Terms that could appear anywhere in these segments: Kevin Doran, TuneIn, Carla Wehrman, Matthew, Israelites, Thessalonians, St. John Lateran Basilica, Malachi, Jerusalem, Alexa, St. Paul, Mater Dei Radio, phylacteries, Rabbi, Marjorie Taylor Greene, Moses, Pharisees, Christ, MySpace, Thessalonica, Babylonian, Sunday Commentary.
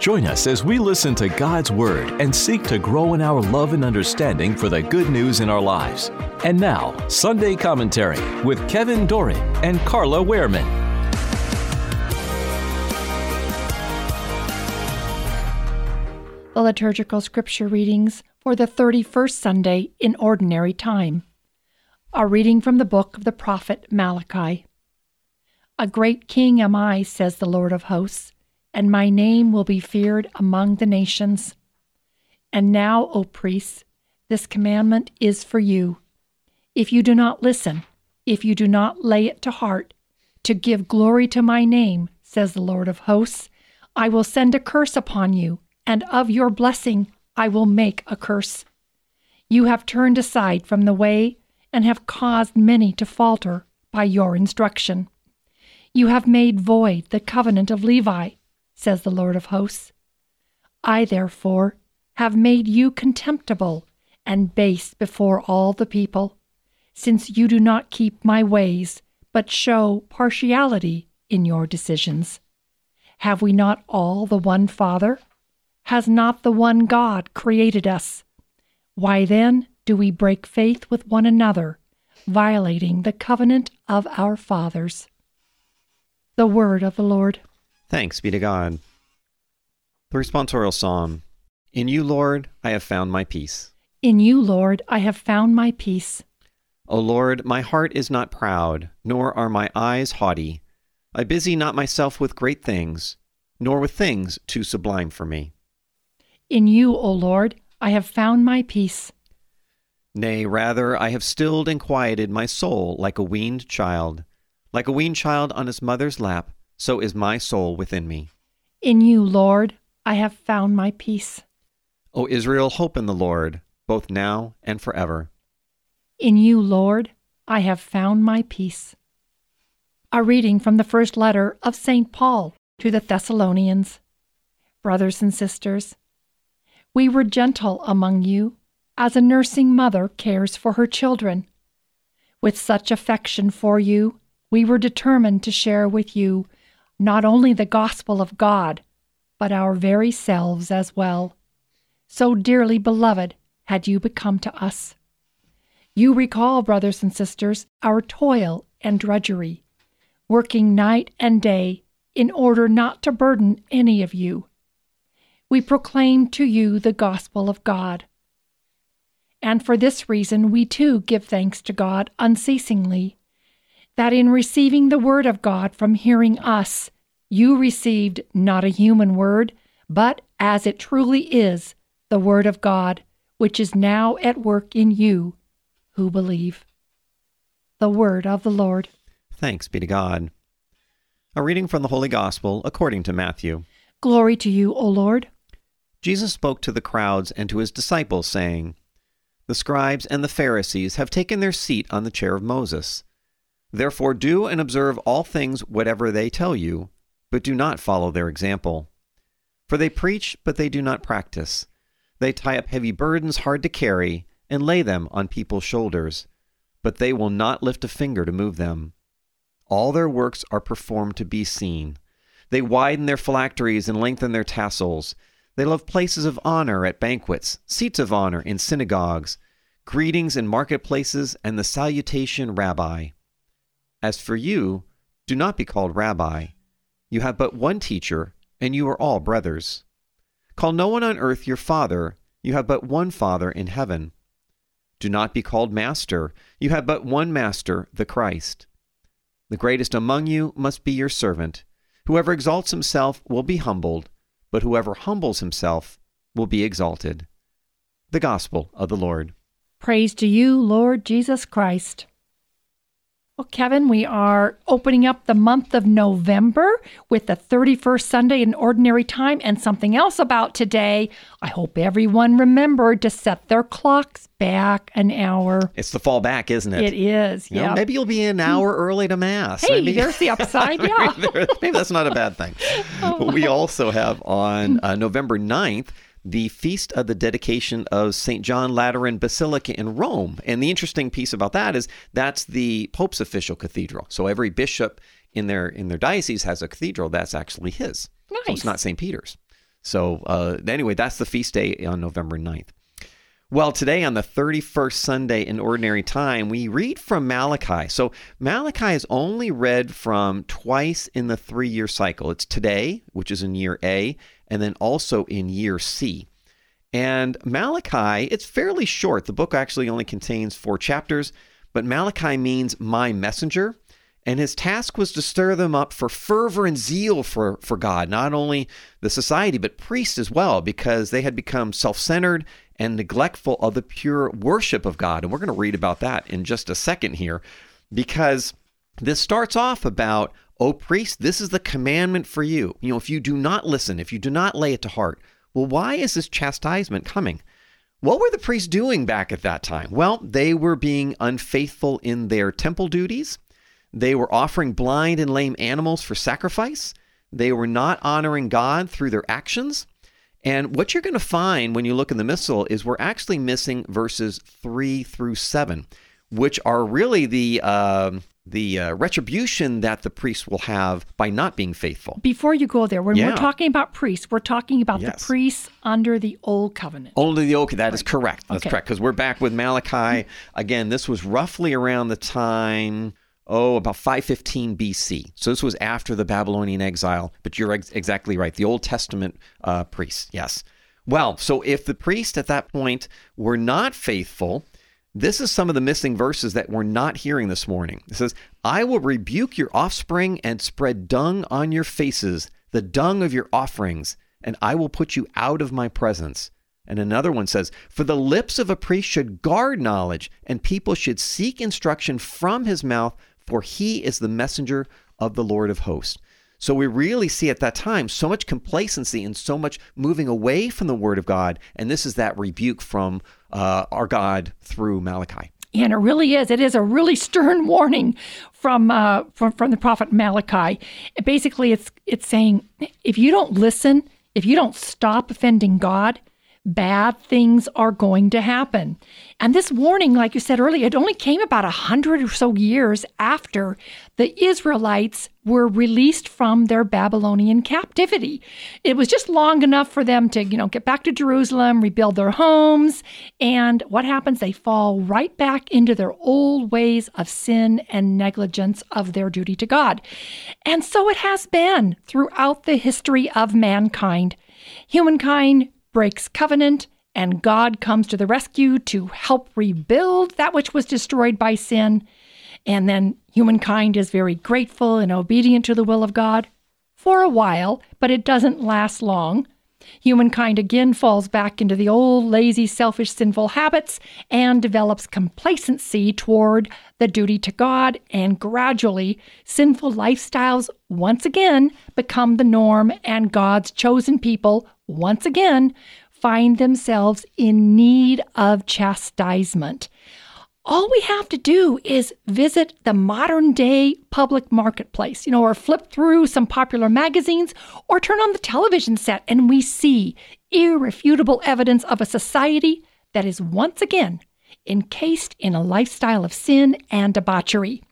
Join us as we listen to God's Word and seek to grow in our love and understanding for the good news in our lives. And now, Sunday Commentary with Kevin Doran and Carla Wehrman. The liturgical scripture readings for the 31st Sunday in Ordinary Time. A reading from the book of the prophet Malachi. A great king am I, says the Lord of hosts, and my name will be feared among the nations. And now, O priests, this commandment is for you. If you do not listen, if you do not lay it to heart, to give glory to my name, says the Lord of hosts, I will send a curse upon you, and of your blessing I will make a curse. You have turned aside from the way and have caused many to falter by your instruction. You have made void the covenant of Levi, says the Lord of hosts. I, therefore, have made you contemptible and base before all the people, since you do not keep my ways, but show partiality in your decisions. Have we not all the one Father? Has not the one God created us? Why then do we break faith with one another, violating the covenant of our fathers? The word of the Lord. Thanks be to God. The responsorial psalm. In you, Lord, I have found my peace. In you, Lord, I have found my peace. O Lord, my heart is not proud, nor are my eyes haughty. I busy not myself with great things, nor with things too sublime for me. In you, O Lord, I have found my peace. Nay, rather, I have stilled and quieted my soul like a weaned child. Like a weaned child on his mother's lap, so is my soul within me. In you, Lord, I have found my peace. O Israel, hope in the Lord, both now and forever. In you, Lord, I have found my peace. A reading from the first letter of St. Paul to the Thessalonians. Brothers and sisters, we were gentle among you, as a nursing mother cares for her children. With such affection for you, we were determined to share with you not only the gospel of God, but our very selves as well. So dearly beloved had you become to us. You recall, brothers and sisters, our toil and drudgery, working night and day in order not to burden any of you. We proclaim to you the gospel of God. And for this reason we too give thanks to God unceasingly, that in receiving the word of God from hearing us, you received not a human word, but, as it truly is, the word of God, which is now at work in you who believe. The word of the Lord. Thanks be to God. A reading from the Holy Gospel according to Matthew. Glory to you, O Lord. Jesus spoke to the crowds and to his disciples, saying, The scribes and the Pharisees have taken their seat on the chair of Moses. Therefore do and observe all things whatever they tell you, but do not follow their example. For they preach, but they do not practice. They tie up heavy burdens hard to carry, and lay them on people's shoulders, but they will not lift a finger to move them. All their works are performed to be seen. They widen their phylacteries and lengthen their tassels. They love places of honor at banquets, seats of honor in synagogues, greetings in marketplaces, and the salutation, Rabbi. As for you, do not be called Rabbi. You have but one teacher, and you are all brothers. Call no one on earth your father. You have but one Father in heaven. Do not be called Master. You have but one Master, the Christ. The greatest among you must be your servant. Whoever exalts himself will be humbled, but whoever humbles himself will be exalted. The Gospel of the Lord. Praise to you, Lord Jesus Christ. Well, Kevin, we are opening up the month of November with the 31st Sunday in Ordinary Time, and something else about today. I hope everyone remembered to set their clocks back an hour. It's the fall back, isn't it? It is, yeah. You know, maybe you'll be an hour early to Mass. Hey, maybe. There's the upside, yeah. Maybe that's not a bad thing. Oh. We also have on November 9th, the Feast of the Dedication of St. John Lateran Basilica in Rome. And the interesting piece about that is that's the Pope's official cathedral. So every bishop in their diocese has a cathedral that's actually his. Nice. So it's not St. Peter's. So anyway, that's the feast day on November 9th. Well, today on the 31st Sunday in Ordinary Time, we read from Malachi. So Malachi is only read from twice in the 3-year cycle. It's today, which is in year A, and then also in year C. And Malachi, it's fairly short. The book actually only contains 4 chapters, but Malachi means my messenger, and his task was to stir them up for fervor and zeal for God, not only the society, but priests as well, because they had become self-centered and neglectful of the pure worship of God. And we're going to read about that in just a second here, because this starts off about, O priest, this is the commandment for you. You know, if you do not listen, if you do not lay it to heart. Well, why is this chastisement coming? What were the priests doing back at that time? Well, they were being unfaithful in their temple duties. They were offering blind and lame animals for sacrifice. They were not honoring God through their actions. And what you're going to find when you look in the Missal is we're actually missing verses 3-7, which are really the retribution that the priests will have by not being faithful. Before you go there, when we're talking about priests, we're talking about the priests under the Old Covenant. Only the Old Covenant. That is correct. That's correct, because we're back with Malachi. Again, this was roughly around the time, about 515 BC. So this was after the Babylonian exile, but you're exactly right. The Old Testament priests, yes. Well, so if the priests at that point were not faithful, this is some of the missing verses that we're not hearing this morning. It says, I will rebuke your offspring and spread dung on your faces, the dung of your offerings, and I will put you out of my presence. And another one says, for the lips of a priest should guard knowledge, and people should seek instruction from his mouth, for he is the messenger of the Lord of hosts. So we really see at that time so much complacency and so much moving away from the Word of God. And this is that rebuke from our God through Malachi. And it really is. It is a really stern warning from the prophet Malachi. Basically, it's saying, if you don't listen, if you don't stop offending God, bad things are going to happen. And this warning, like you said earlier, it only came about 100 or so years after the Israelites were released from their Babylonian captivity. It was just long enough for them to, get back to Jerusalem, rebuild their homes, and what happens? They fall right back into their old ways of sin and negligence of their duty to God. And so it has been throughout the history of mankind. Humankind breaks covenant, and God comes to the rescue to help rebuild that which was destroyed by sin. And then humankind is very grateful and obedient to the will of God for a while, but it doesn't last long. Humankind again falls back into the old, lazy, selfish, sinful habits and develops complacency toward the duty to God, and gradually sinful lifestyles once again become the norm, and God's chosen people once again find themselves in need of chastisement. All we have to do is visit the modern-day public marketplace, or flip through some popular magazines, or turn on the television set, and we see irrefutable evidence of a society that is once again encased in a lifestyle of sin and debauchery.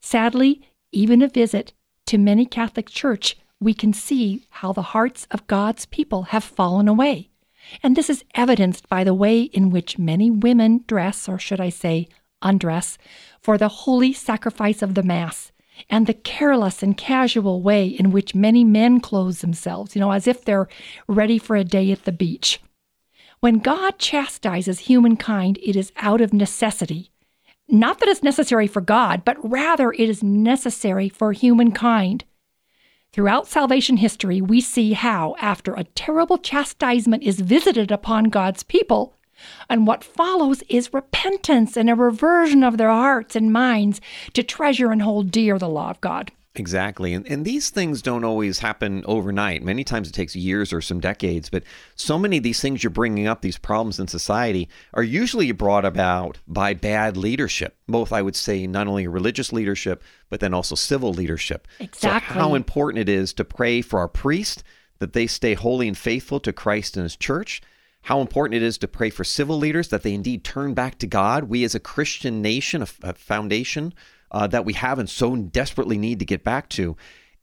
Sadly, even a visit to many Catholic church, we can see how the hearts of God's people have fallen away. And this is evidenced by the way in which many women dress, or should I say undress, for the holy sacrifice of the Mass, and the careless and casual way in which many men clothe themselves, as if they're ready for a day at the beach. When God chastises humankind, it is out of necessity. Not that it's necessary for God, but rather it is necessary for humankind. Throughout salvation history, we see how, after a terrible chastisement is visited upon God's people, And what follows is repentance and a reversion of their hearts and minds to treasure and hold dear the law of God. Exactly. And these things don't always happen overnight. Many times it takes years or some decades, but so many of these things you're bringing up, these problems in society, are usually brought about by bad leadership. Both, I would say, not only religious leadership, but then also civil leadership. Exactly. So how important it is to pray for our priests, that they stay holy and faithful to Christ and his church. How important it is to pray for civil leaders, that they indeed turn back to God. We as a Christian nation, a foundation that we have and so desperately need to get back to.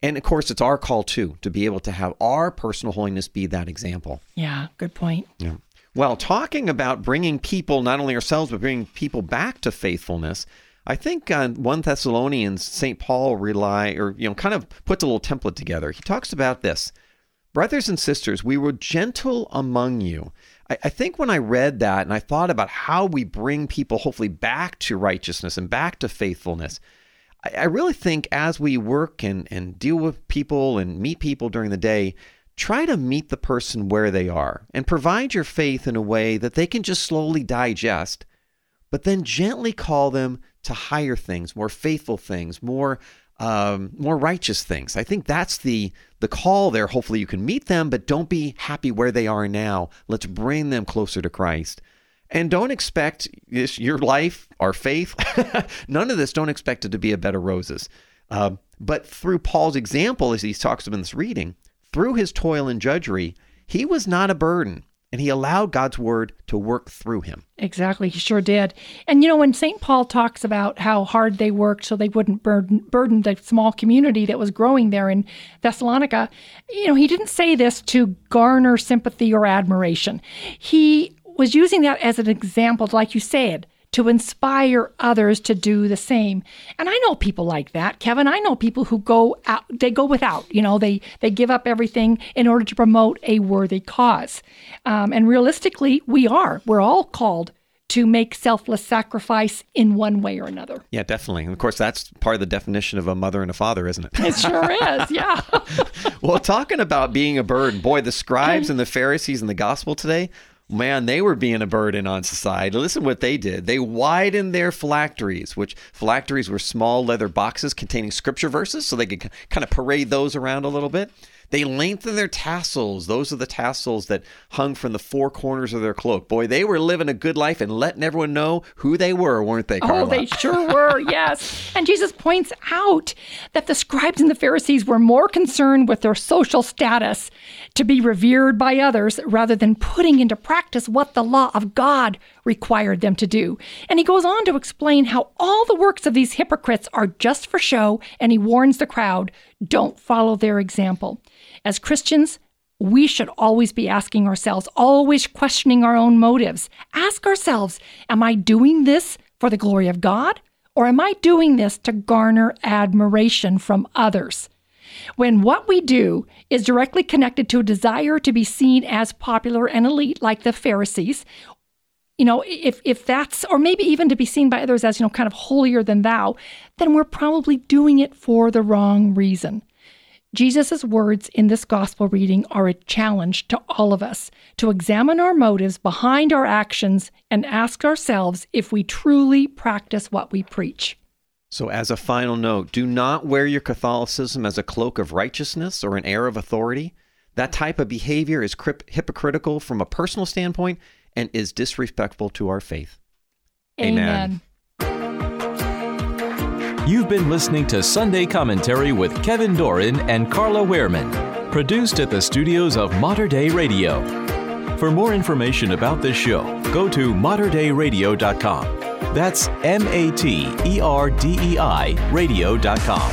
And of course, it's our call too, to be able to have our personal holiness be that example. Yeah, good point. Yeah. Well, talking about bringing people, not only ourselves, but bringing people back to faithfulness, I think 1 Thessalonians, St. Paul kind of puts a little template together. He talks about this. Brothers and sisters, we were gentle among you. I think when I read that and I thought about how we bring people hopefully back to righteousness and back to faithfulness, I really think as we work and deal with people and meet people during the day, try to meet the person where they are and provide your faith in a way that they can just slowly digest, but then gently call them to higher things, more faithful things, more righteous things. I think that's the call there. Hopefully you can meet them, but don't be happy where they are now. Let's bring them closer to Christ. And don't expect your life, our faith, none of this, don't expect it to be a bed of roses. But through Paul's example, as he talks about in this reading, through his toil and drudgery, he was not a burden. And he allowed God's word to work through him. Exactly. He sure did. And, when St. Paul talks about how hard they worked so they wouldn't burden the small community that was growing there in Thessalonica, he didn't say this to garner sympathy or admiration. He was using that as an example, like you said, to inspire others to do the same. And I know people like that, Kevin. I know people who go out, they go without, they give up everything in order to promote a worthy cause. And realistically, we're all called to make selfless sacrifice in one way or another. Yeah, definitely. And of course, that's part of the definition of a mother and a father, isn't it? It sure is, yeah. Well, talking about being a burden, boy, the scribes and the Pharisees in the gospel today, man, they were being a burden on society. Listen what they did. They widened their phylacteries, which phylacteries were small leather boxes containing scripture verses, so they could kind of parade those around a little bit. They lengthened their tassels. Those are the tassels that hung from the four corners of their cloak. Boy, they were living a good life and letting everyone know who they were, weren't they, Carla? Oh, they sure were, yes. And Jesus points out that the scribes and the Pharisees were more concerned with their social status to be revered by others rather than putting into practice what the law of God required them to do. And he goes on to explain how all the works of these hypocrites are just for show, and he warns the crowd, don't follow their example. As Christians, we should always be asking ourselves, always questioning our own motives. Ask ourselves, am I doing this for the glory of God, or am I doing this to garner admiration from others? When what we do is directly connected to a desire to be seen as popular and elite, like the Pharisees, if that's, or maybe even to be seen by others as, kind of holier than thou, then we're probably doing it for the wrong reason. Jesus' words in this gospel reading are a challenge to all of us to examine our motives behind our actions and ask ourselves if we truly practice what we preach. So as a final note, do not wear your Catholicism as a cloak of righteousness or an air of authority. That type of behavior is hypocritical from a personal standpoint and is disrespectful to our faith. Amen. You've been listening to Sunday Commentary with Kevin Doran and Carla Wehrman, produced at the studios of Mater Dei Radio. For more information about this show, go to materdeiradio.com. That's MATERDEI radio.com.